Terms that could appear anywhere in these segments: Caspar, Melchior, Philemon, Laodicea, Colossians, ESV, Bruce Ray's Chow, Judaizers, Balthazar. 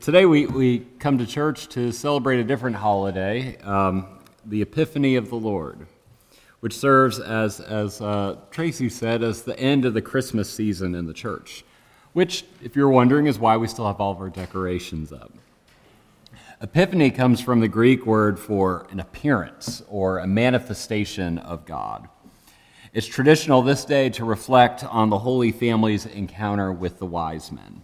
Today we come to church to celebrate a different holiday, the Epiphany of the Lord, which serves, as Tracy said, as the end of the Christmas season in the church, which, if you're wondering, is why we still have all of our decorations up. Epiphany comes from the Greek word for an appearance or a manifestation of God. It's traditional this day to reflect on the Holy Family's encounter with the wise men.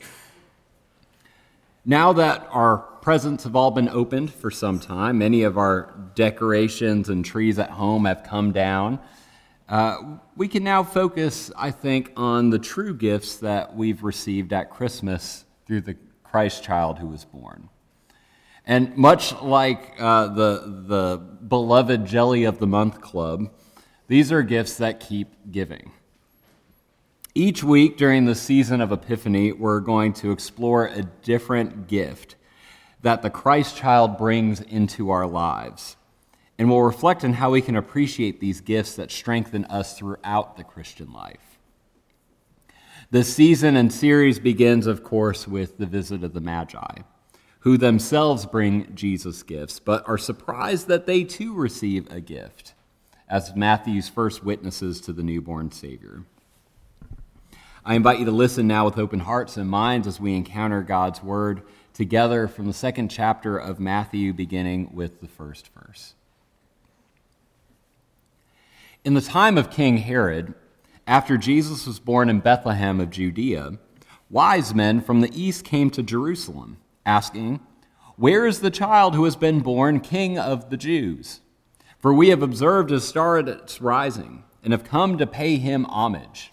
Now that our presents have all been opened for some time, many of our decorations and trees at home have come down, we can now focus, I think, on the true gifts that we've received at Christmas through the Christ child who was born. And much like the beloved Jelly of the Month Club, these are gifts that keep giving. Each week during the season of Epiphany, we're going to explore a different gift that the Christ child brings into our lives. And we'll reflect on how we can appreciate these gifts that strengthen us throughout the Christian life. The season and series begins, of course, with the visit of the Magi, who themselves bring Jesus gifts, but are surprised that they too receive a gift, as Matthew's first witnesses to the newborn Savior. I invite you to listen now with open hearts and minds as we encounter God's Word together from the second chapter of Matthew, beginning with the first verse. In the time of King Herod, after Jesus was born in Bethlehem of Judea, wise men from the east came to Jerusalem, asking, "Where is the child who has been born King of the Jews? For we have observed his star at its rising, and have come to pay him homage."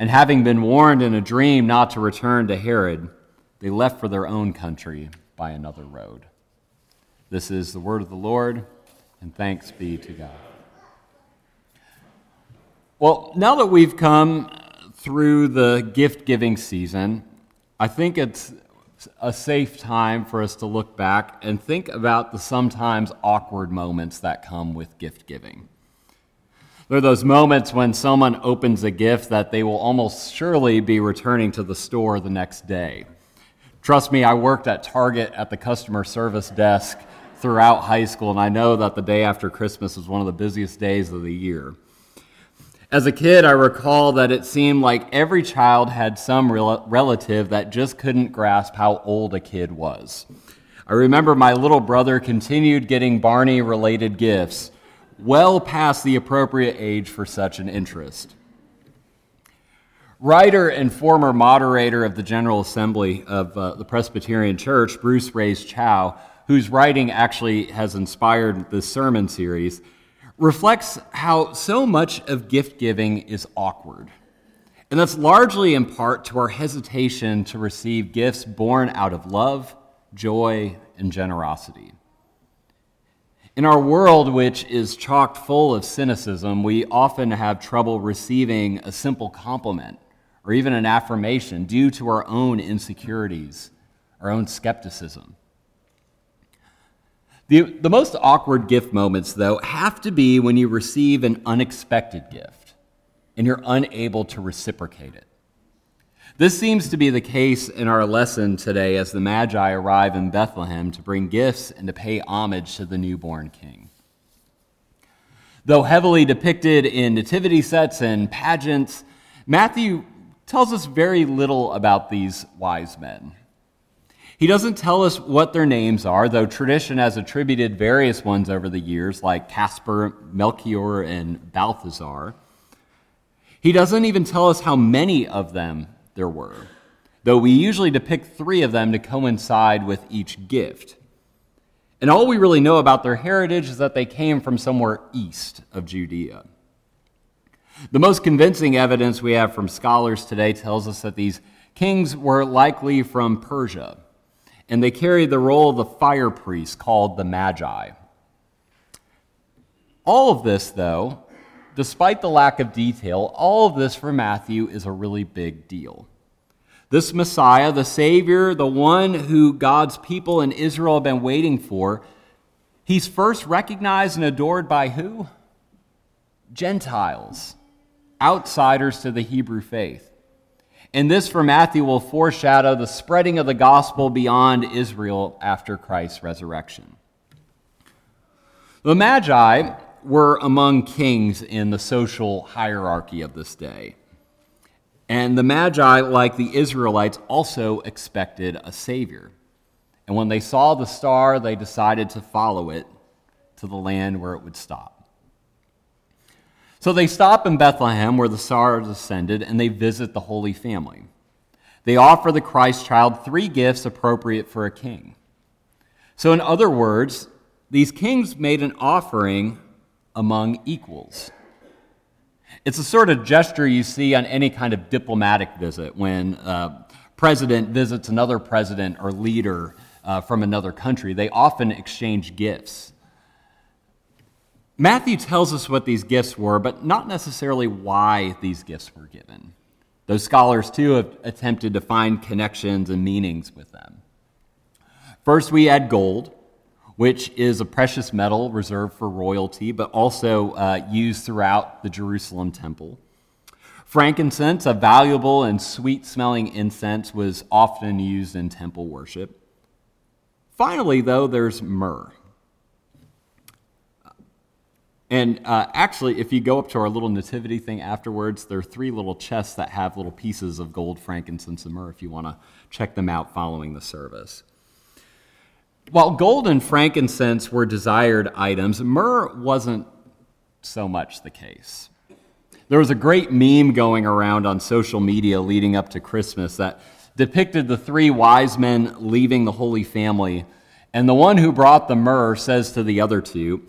And having been warned in a dream not to return to Herod, they left for their own country by another road. This is the word of the Lord, and thanks be to God. Well, now that we've come through the gift-giving season, I think it's a safe time for us to look back and think about the sometimes awkward moments that come with gift-giving. There are those moments when someone opens a gift that they will almost surely be returning to the store the next day. Trust me, I worked at Target at the customer service desk throughout high school, and I know that the day after Christmas was one of the busiest days of the year. As a kid, I recall that it seemed like every child had some relative that just couldn't grasp how old a kid was. I remember my little brother continued getting Barney-related gifts, well past the appropriate age for such an interest. Writer and former moderator of the General Assembly of the Presbyterian Church, Bruce Ray's Chow, whose writing actually has inspired this sermon series, reflects how so much of gift-giving is awkward. And that's largely in part to our hesitation to receive gifts born out of love, joy, and generosity. In our world, which is chock full of cynicism, we often have trouble receiving a simple compliment or even an affirmation due to our own insecurities, our own skepticism. The most awkward gift moments, though, have to be when you receive an unexpected gift, and you're unable to reciprocate it. This seems to be the case in our lesson today as the Magi arrive in Bethlehem to bring gifts and to pay homage to the newborn king. Though heavily depicted in nativity sets and pageants, Matthew tells us very little about these wise men. He doesn't tell us what their names are, though tradition has attributed various ones over the years, like Caspar, Melchior, and Balthazar. He doesn't even tell us how many of them there were, though we usually depict three of them to coincide with each gift. And all we really know about their heritage is that they came from somewhere east of Judea. The most convincing evidence we have from scholars today tells us that these kings were likely from Persia, and they carried the role of the fire priest called the Magi. All of this, though, despite the lack of detail, all of this for Matthew is a really big deal. This Messiah, the Savior, the one who God's people in Israel have been waiting for, he's first recognized and adored by who? Gentiles, outsiders to the Hebrew faith. And this for Matthew will foreshadow the spreading of the gospel beyond Israel after Christ's resurrection. The Magi were among kings in the social hierarchy of this day. And the Magi, like the Israelites, also expected a Savior. And when they saw the star, they decided to follow it to the land where it would stop. So they stop in Bethlehem, where the star descended, and they visit the Holy Family. They offer the Christ child three gifts appropriate for a king. So in other words, these kings made an offering among equals. It's a sort of gesture you see on any kind of diplomatic visit when a president visits another president or leader from another country. They often exchange gifts. Matthew tells us what these gifts were, but not necessarily why these gifts were given. Those scholars, too, have attempted to find connections and meanings with them. First, we add gold, which is a precious metal reserved for royalty, but also used throughout the Jerusalem temple. Frankincense, a valuable and sweet-smelling incense, was often used in temple worship. Finally, though, there's myrrh. And actually, if you go up to our little nativity thing afterwards, there are three little chests that have little pieces of gold, frankincense, and myrrh if you want to check them out following the service. While gold and frankincense were desired items, myrrh wasn't so much the case. There was a great meme going around on social media leading up to Christmas that depicted the three wise men leaving the Holy Family, and the one who brought the myrrh says to the other two,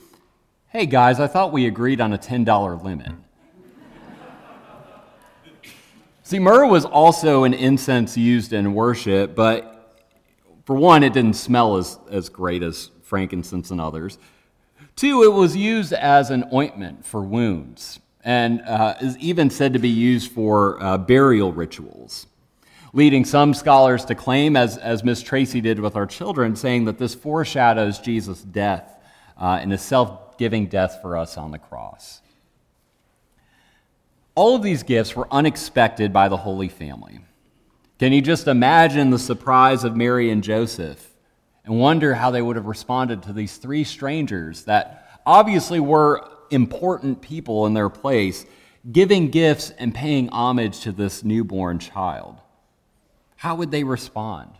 "Hey guys, I thought we agreed on a $10 limit." See, myrrh was also an incense used in worship, but for one, it didn't smell as great as frankincense and others. Two, it was used as an ointment for wounds and is even said to be used for burial rituals, leading some scholars to claim, as Miss Tracy did with our children, saying that this foreshadows Jesus' death and his self-giving death for us on the cross. All of these gifts were unexpected by the Holy Family. Can you just imagine the surprise of Mary and Joseph and wonder how they would have responded to these three strangers that obviously were important people in their place, giving gifts and paying homage to this newborn child? How would they respond?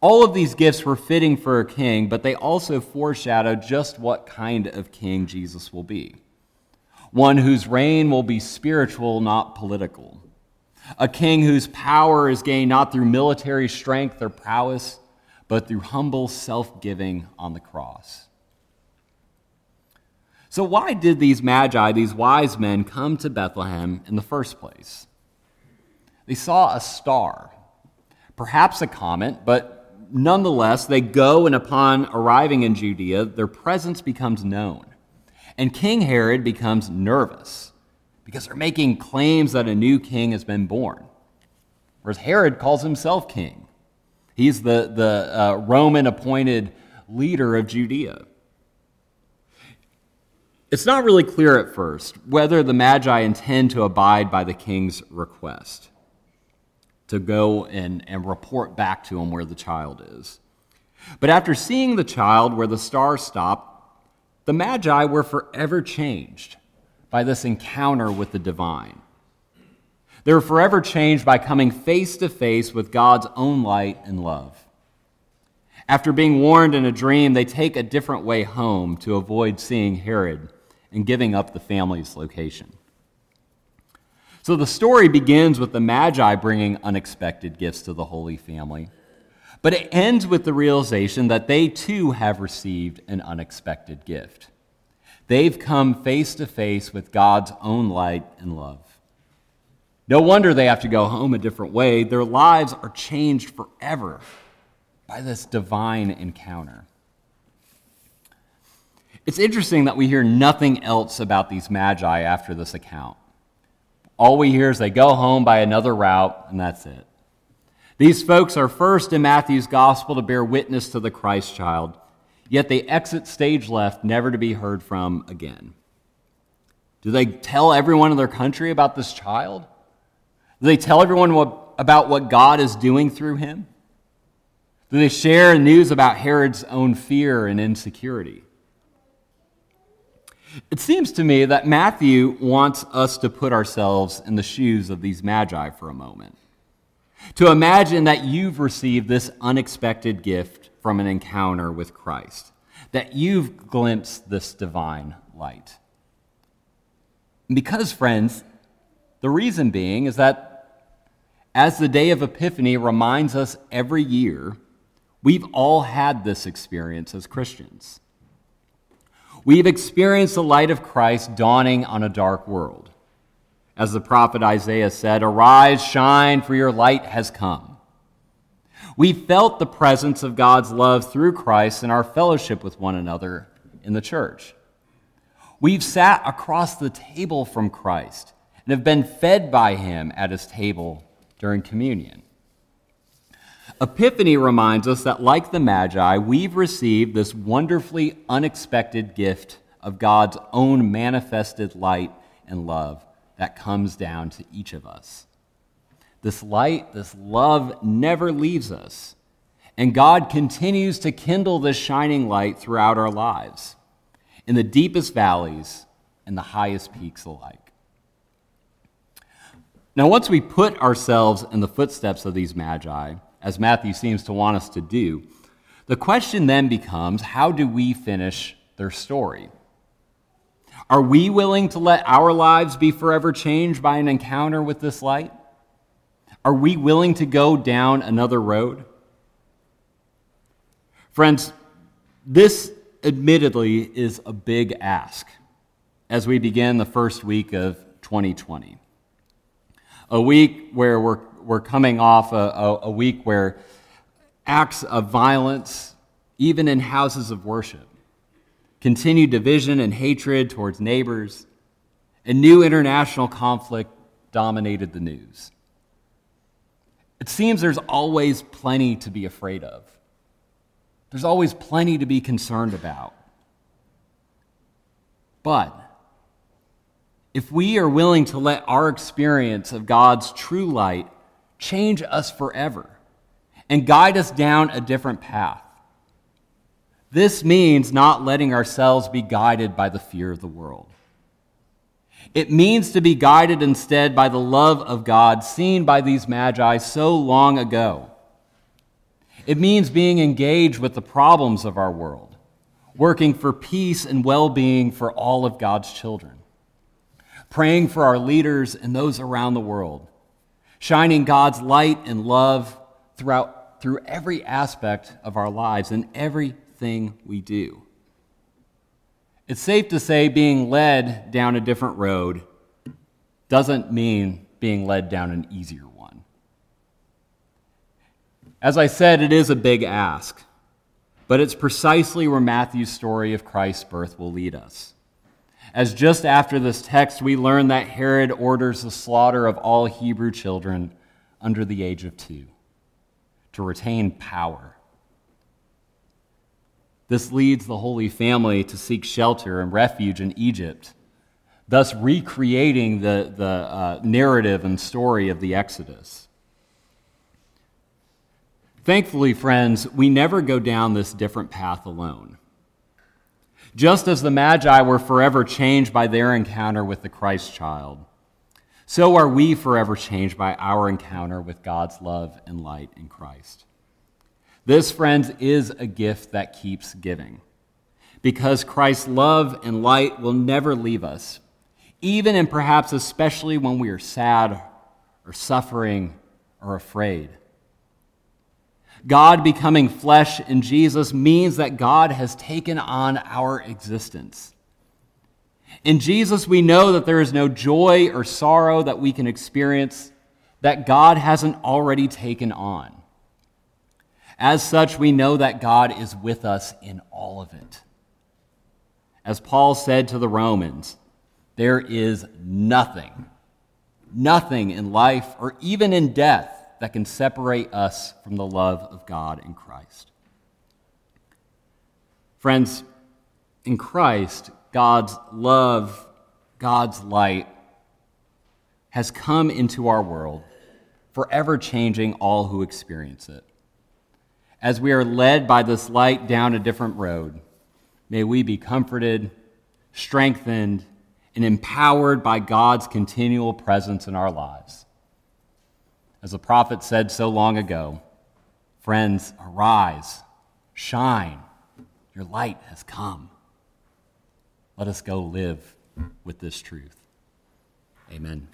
All of these gifts were fitting for a king, but they also foreshadow just what kind of king Jesus will be. One whose reign will be spiritual, not political. A king whose power is gained not through military strength or prowess, but through humble self-giving on the cross. So why did these Magi, these wise men, come to Bethlehem in the first place? They saw a star, perhaps a comet, but nonetheless, they go, and upon arriving in Judea, their presence becomes known. And King Herod becomes nervous because they're making claims that a new king has been born. Whereas Herod calls himself king. He's the Roman-appointed leader of Judea. It's not really clear at first whether the Magi intend to abide by the king's request to go and report back to him where the child is. But after seeing the child where the star stopped, the Magi were forever changed by this encounter with the divine. They were forever changed by coming face to face with God's own light and love. After being warned in a dream, they take a different way home to avoid seeing Herod and giving up the family's location. So the story begins with the Magi bringing unexpected gifts to the Holy Family, but it ends with the realization that they too have received an unexpected gift. They've come face to face with God's own light and love. No wonder they have to go home a different way. Their lives are changed forever by this divine encounter. It's interesting that we hear nothing else about these Magi after this account. All we hear is they go home by another route, and that's it. These folks are first in Matthew's gospel to bear witness to the Christ child, yet they exit stage left, never to be heard from again. Do they tell everyone in their country about this child? Do they tell everyone about what God is doing through him? Do they share news about Herod's own fear and insecurity? It seems to me that Matthew wants us to put ourselves in the shoes of these Magi for a moment, to imagine that you've received this unexpected gift from an encounter with Christ, that you've glimpsed this divine light. And because, friends, the reason being is that as the day of Epiphany reminds us every year, we've all had this experience as Christians. We've experienced the light of Christ dawning on a dark world. As the prophet Isaiah said, "Arise, shine, for your light has come." We felt the presence of God's love through Christ in our fellowship with one another in the church. We've sat across the table from Christ and have been fed by him at his table during communion. Epiphany reminds us that, like the Magi, we've received this wonderfully unexpected gift of God's own manifested light and love that comes down to each of us. This light, this love, never leaves us, and God continues to kindle this shining light throughout our lives, in the deepest valleys and the highest peaks alike. Now, once we put ourselves in the footsteps of these Magi, as Matthew seems to want us to do, the question then becomes, how do we finish their story? Are we willing to let our lives be forever changed by an encounter with this light? Are we willing to go down another road? Friends, this admittedly is a big ask as we begin the first week of 2020. A week where we're coming off a week where acts of violence, even in houses of worship, continued division and hatred towards neighbors, and new international conflict dominated the news. It seems there's always plenty to be afraid of. There's always plenty to be concerned about. But if we are willing to let our experience of God's true light change us forever and guide us down a different path, this means not letting ourselves be guided by the fear of the world. It means to be guided instead by the love of God seen by these Magi so long ago. It means being engaged with the problems of our world, working for peace and well-being for all of God's children, praying for our leaders and those around the world, shining God's light and love through every aspect of our lives and every thing we do. It's safe to say being led down a different road doesn't mean being led down an easier one. As I said, it is a big ask, but it's precisely where Matthew's story of Christ's birth will lead us. As just after this text, we learn that Herod orders the slaughter of all Hebrew children under the age of 2 to retain power. This leads the Holy Family to seek shelter and refuge in Egypt, thus recreating the narrative and story of the Exodus. Thankfully, friends, we never go down this different path alone. Just as the Magi were forever changed by their encounter with the Christ child, so are we forever changed by our encounter with God's love and light in Christ. This, friends, is a gift that keeps giving, because Christ's love and light will never leave us, even and perhaps especially when we are sad or suffering or afraid. God becoming flesh in Jesus means that God has taken on our existence. In Jesus, we know that there is no joy or sorrow that we can experience that God hasn't already taken on. As such, we know that God is with us in all of it. As Paul said to the Romans, there is nothing in life or even in death that can separate us from the love of God in Christ. Friends, in Christ, God's love, God's light has come into our world, forever changing all who experience it. As we are led by this light down a different road, may we be comforted, strengthened, and empowered by God's continual presence in our lives. As the prophet said so long ago, friends, arise, shine, your light has come. Let us go live with this truth. Amen.